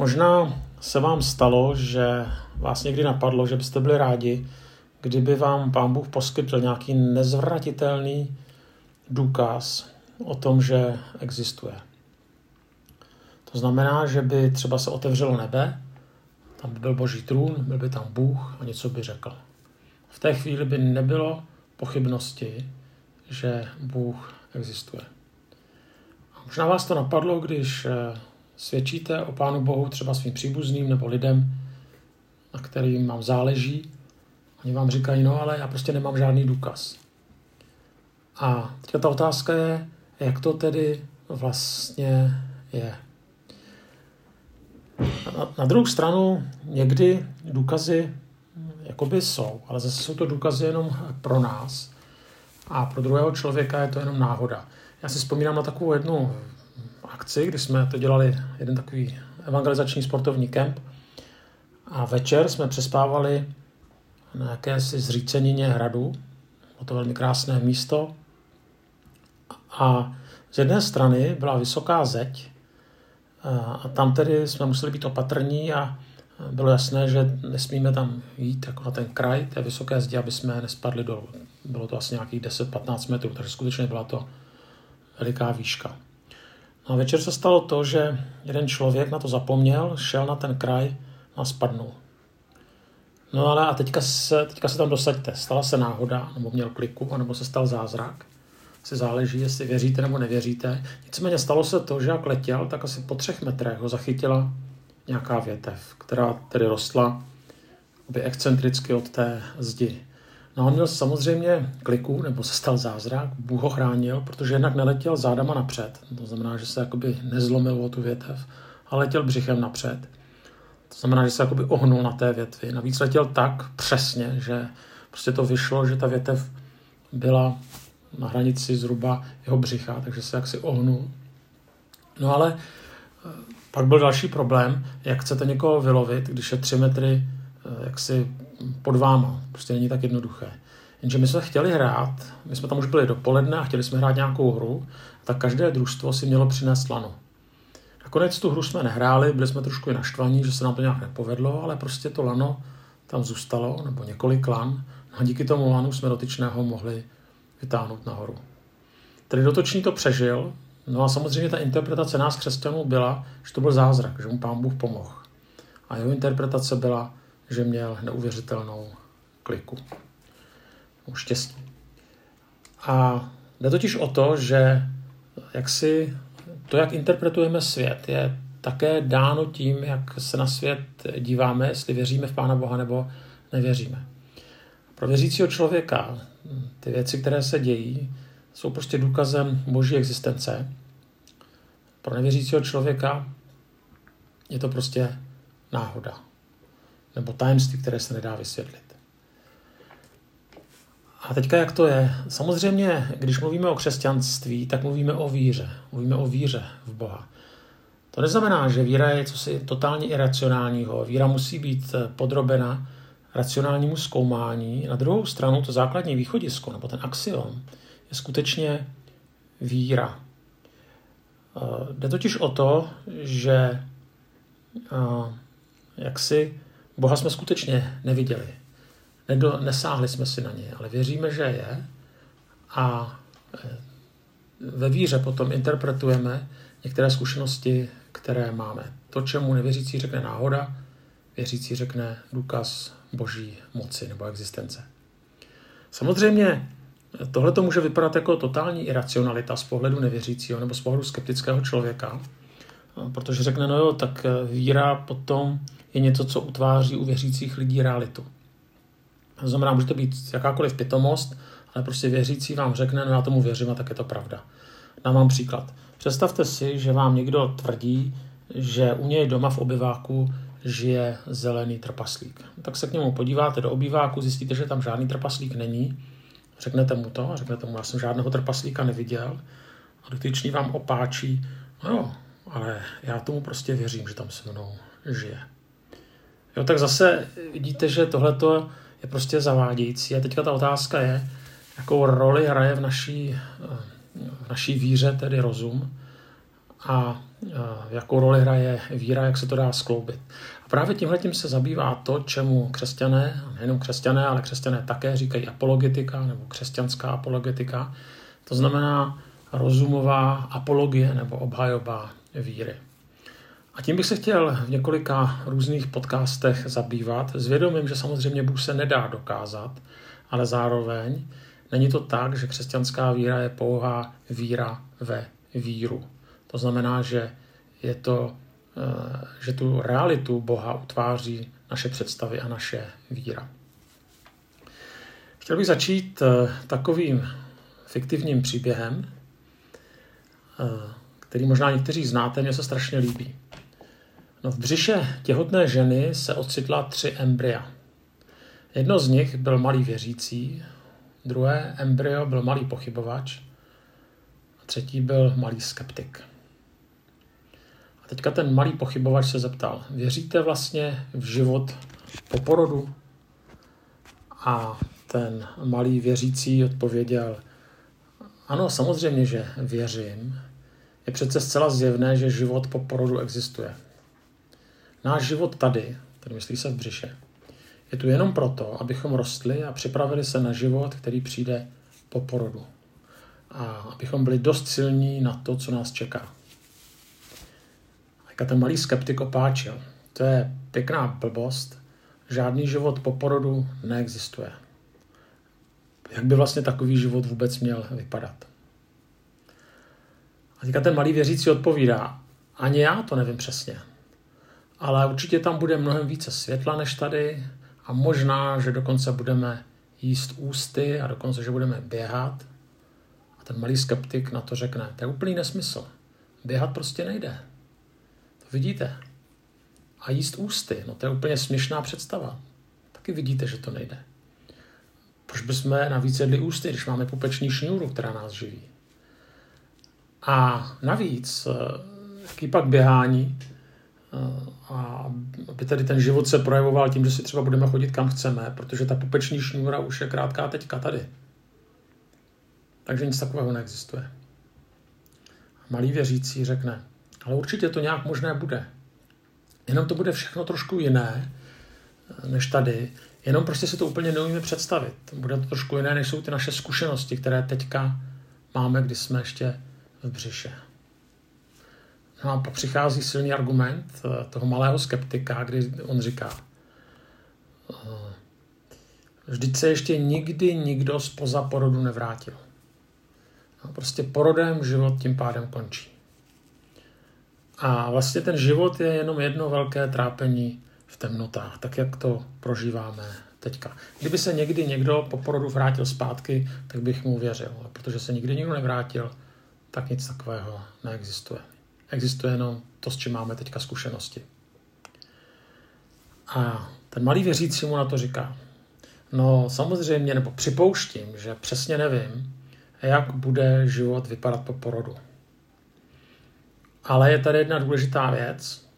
Možná se vám stalo, že vás někdy napadlo, že byste byli rádi, kdyby vám Pán Bůh poskytl nějaký nezvratitelný důkaz o tom, že existuje. To znamená, že by třeba se otevřelo nebe, tam by byl Boží trůn, byl by tam Bůh a něco by řekl. V té chvíli by nebylo pochybnosti, že Bůh existuje. A možná vás to napadlo, když svědčíte o Pánu Bohu třeba svým příbuzným nebo lidem, na kterým vám záleží. Oni vám říkají, no ale já prostě nemám žádný důkaz. A teď ta otázka je, jak to tedy vlastně je. Na druhou stranu někdy důkazy jakoby jsou, ale zase jsou to důkazy jenom pro nás a pro druhého člověka je to jenom náhoda. Já si vzpomínám na takovou jednu akci, kdy jsme to dělali jeden takový evangelizační sportovní kemp a večer jsme přespávali na jakési zřícenině hradu, bylo to velmi krásné místo a z jedné strany byla vysoká zeď a tam tedy jsme museli být opatrní a bylo jasné, že nesmíme tam jít jako na ten kraj té vysoké zdi, aby jsme nespadli dolů. Bylo to asi nějakých 10-15 metrů, takže skutečně byla to veliká výška. A večer se stalo to, že jeden člověk na to zapomněl, šel na ten kraj a spadnul. No ale a teďka se tam dosaďte. Stala se náhoda, nebo měl kliku, nebo se stal zázrak. Asi záleží, jestli věříte nebo nevěříte. Nicméně stalo se to, že jak letěl, tak asi po 3 metrech ho zachytila nějaká větev, která tedy rostla excentricky od té zdi. No on měl samozřejmě kliku, nebo se stal zázrak, Bůh ho chránil, protože jednak neletěl zádama napřed, to znamená, že se jakoby nezlomil o tu větev, ale letěl břichem napřed. To znamená, že se jakoby ohnul na té větvi. Navíc letěl tak přesně, že prostě to vyšlo, že ta větev byla na hranici zhruba jeho břicha, takže se jaksi ohnul. No ale pak byl další problém, jak chcete někoho vylovit, když je 3 metry jaksi pod váma. Prostě není tak jednoduché. Jenže my jsme chtěli hrát, my jsme tam už byli dopoledne a chtěli jsme hrát nějakou hru, tak každé družstvo si mělo přinést lano. Nakonec tu hru jsme nehráli, byli jsme trošku i naštvaní, že se nám to nějak nepovedlo, ale prostě to lano tam zůstalo, nebo několik lan, a díky tomu lanu jsme dotyčného mohli vytáhnout nahoru. Tedy dotočný to přežil, no a samozřejmě ta interpretace nás křesťanů byla, že to byl zázrak, že mu Pán Bůh pomohl. A jeho interpretace byla, že měl neuvěřitelnou kliku. Štěstí. A jde totiž o to, že jak interpretujeme svět, je také dáno tím, jak se na svět díváme, jestli věříme v Pána Boha nebo nevěříme. Pro věřícího člověka ty věci, které se dějí, jsou prostě důkazem Boží existence. Pro nevěřícího člověka je to prostě náhoda nebo tajemství, které se nedá vysvětlit. A teďka jak to je? Samozřejmě, když mluvíme o křesťanství, tak mluvíme o víře. Mluvíme o víře v Boha. To neznamená, že víra je cosi totálně iracionálního. Víra musí být podrobena racionálnímu zkoumání. Na druhou stranu to základní východisko, nebo ten axiom, je skutečně víra. Jde totiž o to, že jaksi Boha jsme skutečně neviděli. Nesáhli jsme si na něj, ale věříme, že je a ve víře potom interpretujeme některé zkušenosti, které máme. To, čemu nevěřící řekne náhoda, věřící řekne důkaz Boží moci nebo existence. Samozřejmě tohle to může vypadat jako totální iracionalita z pohledu nevěřícího nebo z pohledu skeptického člověka, protože řekne, no jo, tak víra potom je něco, co utváří u věřících lidí realitu. To znamená, může to být jakákoliv pitomost, ale prostě věřící vám řekne, no já tomu věřím a tak je to pravda. Dám vám příklad. Představte si, že vám někdo tvrdí, že u něj doma v obyváku žije zelený trpaslík. Tak se k němu podíváte do obyváku, zjistíte, že tam žádný trpaslík není. Řeknete mu to, řeknete mu, já jsem žádného trpaslíka neviděl. A dotyčný vám opáčí, no jo, ale já tomu prostě věřím, že tam se mnou žije. Jo, tak zase vidíte, že tohleto je prostě zavádějící. A teďka ta otázka je, jakou roli hraje v naší víře, tedy rozum. A jakou roli hraje víra, jak se to dá skloubit. A právě tímhletím se zabývá to, čemu křesťané, a nejenom křesťané, ale křesťané také říkají apologetika nebo křesťanská apologetika, to znamená rozumová apologie nebo obhajoba víry. A tím bych se chtěl v několika různých podcastech zabývat s vědomím, že samozřejmě Bůh se nedá dokázat, ale zároveň není to tak, že křesťanská víra je pouhá víra ve víru. To znamená, že že tu realitu Boha utváří naše představy a naše víra. Chtěl bych začít takovým fiktivním příběhem, který možná někteří znáte, mně se strašně líbí. V břiše těhotné ženy se ocitla 3 embrya. Jedno z nich byl malý věřící, druhé embryo byl malý pochybovač a třetí byl malý skeptik. A teďka ten malý pochybovač se zeptal, věříte vlastně v život po porodu? A ten malý věřící odpověděl, ano, samozřejmě, že věřím. Je přece zcela zjevné, že život po porodu existuje. Náš život tady, tedy myslí se v břiše, je tu jenom proto, abychom rostli a připravili se na život, který přijde po porodu. A abychom byli dost silní na to, co nás čeká. A ten malý skeptik opáčil. To je pěkná blbost. Žádný život po porodu neexistuje. Jak by vlastně takový život vůbec měl vypadat? A teďka ten malý věřící odpovídá, ani já to nevím přesně, ale určitě tam bude mnohem více světla než tady a možná, že dokonce budeme jíst ústy a dokonce, že budeme běhat. A ten malý skeptik na to řekne, to je úplný nesmysl. Běhat prostě nejde. To vidíte. A jíst ústy, no to je úplně směšná představa. Taky vidíte, že to nejde. Proč bychom navíc jedli ústy, když máme pupeční šňůru, která nás živí? A navíc, jaký pak běhání, aby tady ten život se projevoval tím, že si třeba budeme chodit kam chceme, protože ta pupeční šňůra už je krátká teďka tady. Takže nic takového neexistuje. Malý věřící řekne, ale určitě to nějak možné bude. Jenom to bude všechno trošku jiné než tady, jenom prostě si to úplně neumíme představit. Bude to trošku jiné, než jsou ty naše zkušenosti, které teďka máme, když jsme ještě v břiše. No a pak přichází silný argument toho malého skeptika, kdy on říká, vždyť se ještě nikdy nikdo spoza porodu nevrátil. No prostě porodem život tím pádem končí. A vlastně ten život je jenom jedno velké trápení v temnotách, tak jak to prožíváme teďka. Kdyby se někdy někdo po porodu vrátil zpátky, tak bych mu věřil. Ale protože se nikdy nikdo nevrátil, tak nic takového neexistuje. Existuje jenom to, s čím máme teďka zkušenosti. A ten malý věřící mu na to říká, no samozřejmě, nebo připouštím, že přesně nevím, jak bude život vypadat po porodu. Ale je tady jedna důležitá věc.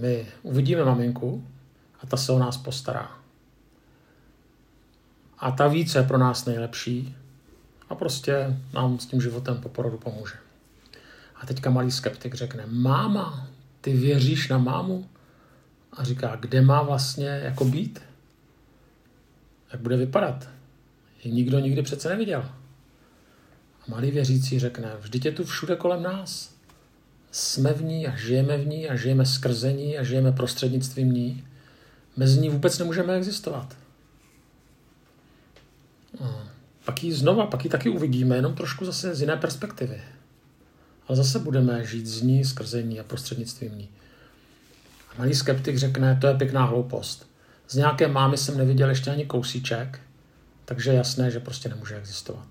My uvidíme maminku a ta se o nás postará. A ta ví, co je pro nás nejlepší, a prostě nám s tím životem po porodu pomůže. A teďka malý skeptik řekne, máma, ty věříš na mámu? A říká, kde má vlastně jako být? Jak bude vypadat? Ji nikdo nikdy přece neviděl. A malý věřící řekne, vždyť je tu všude kolem nás. Jsme v ní a žijeme skrze ní a žijeme prostřednictvím ní. Bez ní vůbec nemůžeme existovat. Pak ji taky uvidíme, jenom trošku zase z jiné perspektivy. Ale zase budeme žít z ní, skrze ní a prostřednictvím ní. A malý skeptik řekne, to je pěkná hloupost. Z nějaké mámy jsem neviděl ještě ani kousíček, takže je jasné, že prostě nemůže existovat.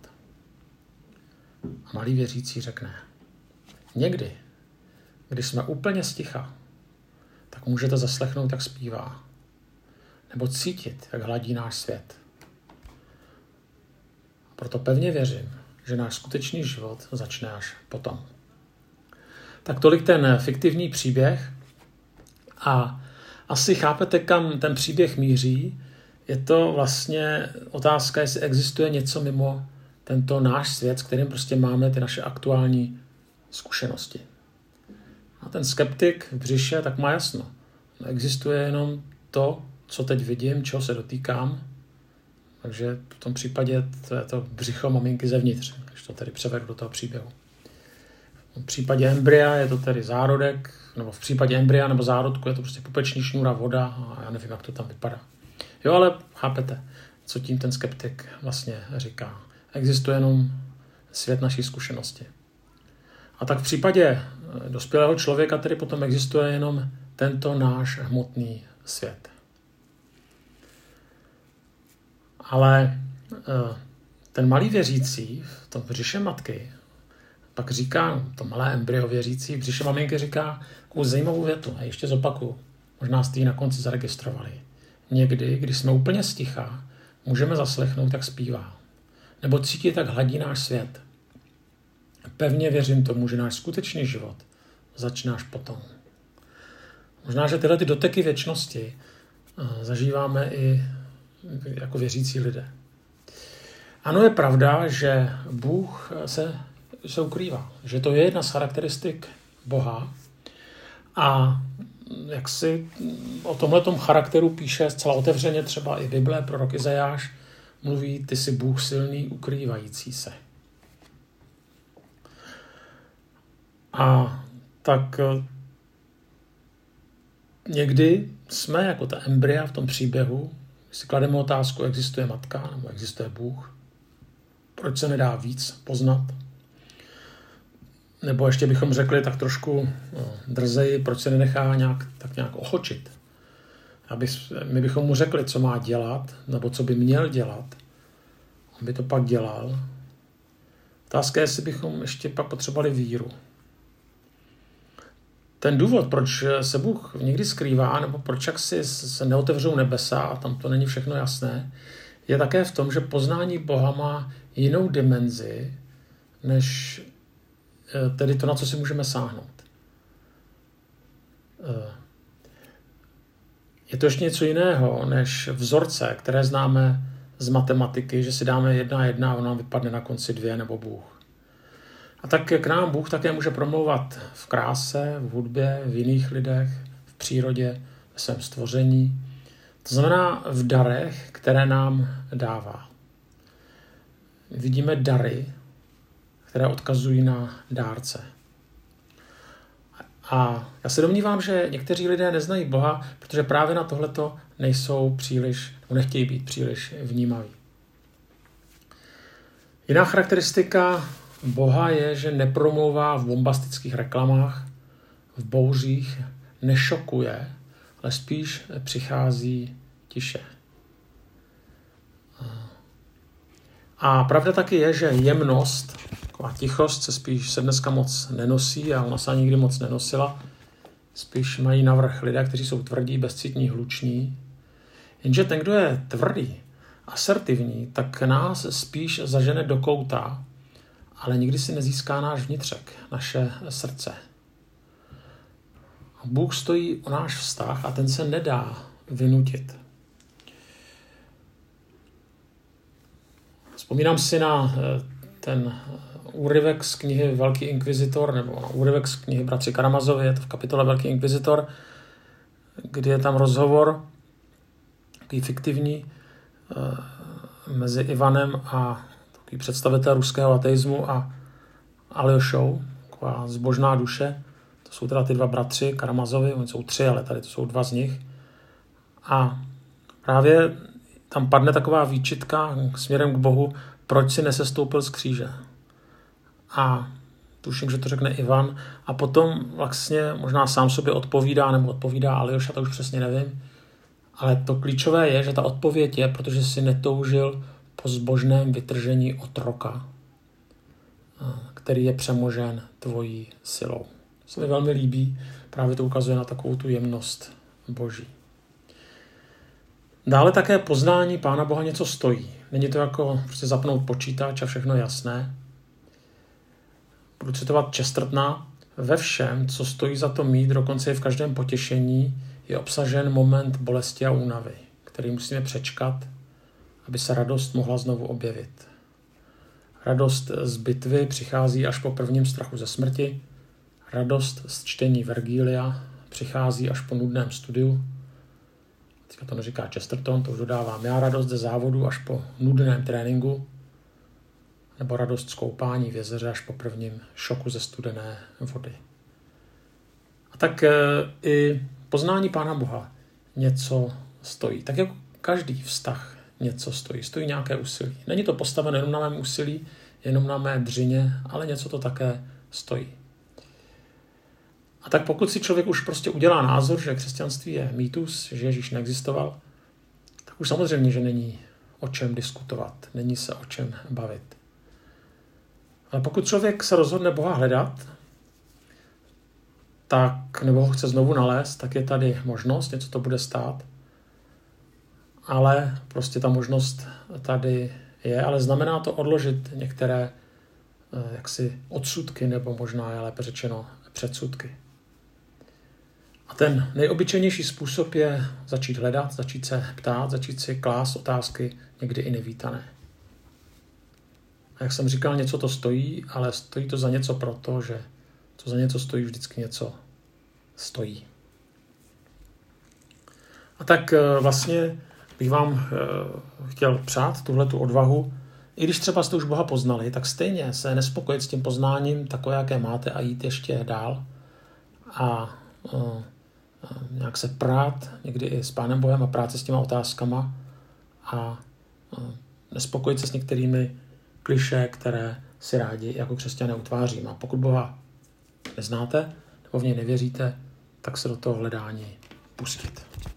A malý věřící řekne, někdy, když jsme úplně sticha, tak můžete zaslechnout, jak zpívá. Nebo cítit, jak hladí náš svět. Proto pevně věřím, že náš skutečný život začne až potom. Tak tolik ten fiktivní příběh. A asi chápete, kam ten příběh míří. Je to vlastně otázka, jestli existuje něco mimo tento náš svět, s kterým prostě máme ty naše aktuální zkušenosti. A ten skeptik v hříše tak má jasno. Existuje jenom to, co teď vidím, čeho se dotýkám. Takže v tom případě to je to břicho maminky zevnitř, když to tedy převedu do toho příběhu. V případě embrya je to tedy zárodek, nebo v případě embrya nebo zárodku je to prostě pupeční šnůra, voda a já nevím, jak to tam vypadá. Jo, ale chápete, co tím ten skeptik vlastně říká. Existuje jenom svět naší zkušenosti. A tak v případě dospělého člověka tedy potom existuje jenom tento náš hmotný svět. Ale ten malý věřící v tom břiše matky pak říká, to malé embryo věřící v břiše maminky říká takovou zajímavou větu. A ještě zopakuju, možná jste ji na konci zaregistrovali. Někdy, když jsme úplně stichá, můžeme zaslechnout, jak zpívá. Nebo cítit, jak hladí náš svět. Pevně věřím tomu, že náš skutečný život začíná až potom. Možná, že tyhle doteky věčnosti zažíváme i jako věřící lidé. Ano, je pravda, že Bůh se ukrývá, že to je jedna z charakteristik Boha a jak si o tomhletom charakteru píše zcela otevřeně třeba i Bible, prorok Izajáš mluví, ty jsi Bůh silný, ukrývající se. A tak někdy jsme jako ta embrya v tom příběhu, když si klademe otázku, existuje matka nebo existuje Bůh, proč se nedá víc poznat? Nebo ještě bychom řekli tak trošku drzeji, proč se nenechá nějak ochočit. My bychom mu řekli, co má dělat, nebo co by měl dělat. On by to pak dělal. Otázka je, jestli bychom ještě pak potřebovali víru. Ten důvod, proč se Bůh někdy skrývá, nebo proč jaksi se neotevřou nebesa, a tam to není všechno jasné, je také v tom, že poznání Boha má jinou dimenzi, než tedy to, na co si můžeme sáhnout. Je to ještě něco jiného, než vzorce, které známe z matematiky, že si dáme 1 a 1 a ono vypadne na konci 2 nebo Bůh. A tak k nám Bůh také může promlouvat v kráse, v hudbě, v jiných lidech, v přírodě, ve svém stvoření. To znamená v darech, které nám dává. Vidíme dary, které odkazují na dárce. A já se domnívám, že někteří lidé neznají Boha, protože právě na tohleto nechtějí být příliš vnímaví. Jiná charakteristika Boha je, že nepromlouvá v bombastických reklamách, v bouřích, nešokuje, ale spíš přichází tiše. A pravda taky je, že jemnost, taková tichost se dneska moc nenosí a ona se nikdy moc nenosila. Spíš mají navrch lidé, kteří jsou tvrdí, bezcitní, hluční. Jenže ten, kdo je tvrdý, asertivní, tak nás spíš zažene do kouta, ale nikdy si nezíská náš vnitřek, naše srdce. Bůh stojí o náš vztah a ten se nedá vynutit. Vzpomínám si na ten úryvek z knihy Velký inkvizitor, nebo na úryvek z knihy bratři Karamazovi, je to v kapitole Velký inkvizitor, kdy je tam rozhovor, takový fiktivní, mezi Ivanem a představitel ruského ateismu a Aljošou, taková zbožná duše. To jsou teda ty dva bratři Karamazovi, oni jsou 3, ale tady to jsou 2 z nich. A právě tam padne taková výčitka směrem k Bohu, proč si nesestoupil z kříže. A tuším, že to řekne Ivan. A potom vlastně možná sám sobě odpovídá, nebo odpovídá Aljoša, to už přesně nevím. Ale to klíčové je, že ta odpověď je, protože si netoužil po zbožném vytržení otroka, který je přemožen tvojí silou. To se mi velmi líbí, právě to ukazuje na takovou tu jemnost Boží. Dále také poznání Pána Boha něco stojí. Není to jako prostě zapnout počítač a všechno jasné. Budu citovat Chestertona. Ve všem, co stojí za to mít, dokonce i v každém potěšení, je obsažen moment bolesti a únavy, který musíme přečkat, aby se radost mohla znovu objevit. Radost z bitvy přichází až po prvním strachu ze smrti, Radost z čtení Vergília přichází až po nudném studiu. Teďka to neříká Chesterton, to už dodávám já. Radost ze závodu až po nudném tréninku. Nebo radost z koupání v jezeře až po prvním šoku ze studené vody. A tak i poznání Pána Boha něco stojí. Tak jako každý vztah něco stojí. Stojí nějaké úsilí. Není to postaveno jenom na mém úsilí, jenom na mé dřině, ale něco to také stojí. A tak pokud si člověk už prostě udělá názor, že křesťanství je mýtus, že Ježíš neexistoval, tak už samozřejmě, že není o čem diskutovat, není se o čem bavit. Ale pokud člověk se rozhodne Boha hledat, tak, nebo ho chce znovu nalézt, tak je tady možnost, něco to bude stát. Ale prostě ta možnost tady je, ale znamená to odložit některé jaksi odsudky, nebo možná je lépe řečeno předsudky. A ten nejobyčejnější způsob je začít hledat, začít se ptát, začít si klást otázky, někdy i nevítané. A jak jsem říkal, něco to stojí, ale stojí to za něco proto, že to za něco stojí, vždycky něco stojí. A tak vlastně bych vám chtěl přát tuhletu odvahu. I když třeba jste už Boha poznali, tak stejně se nespokojit s tím poznáním takové, jaké máte, a jít ještě dál a nějak se prát někdy i s Pánem Bohem a práce s těma otázkama a nespokojit se s některými klišé, které si rádi jako křesťané utváříme. A pokud Boha neznáte nebo v něj nevěříte, tak se do toho hledání pustit.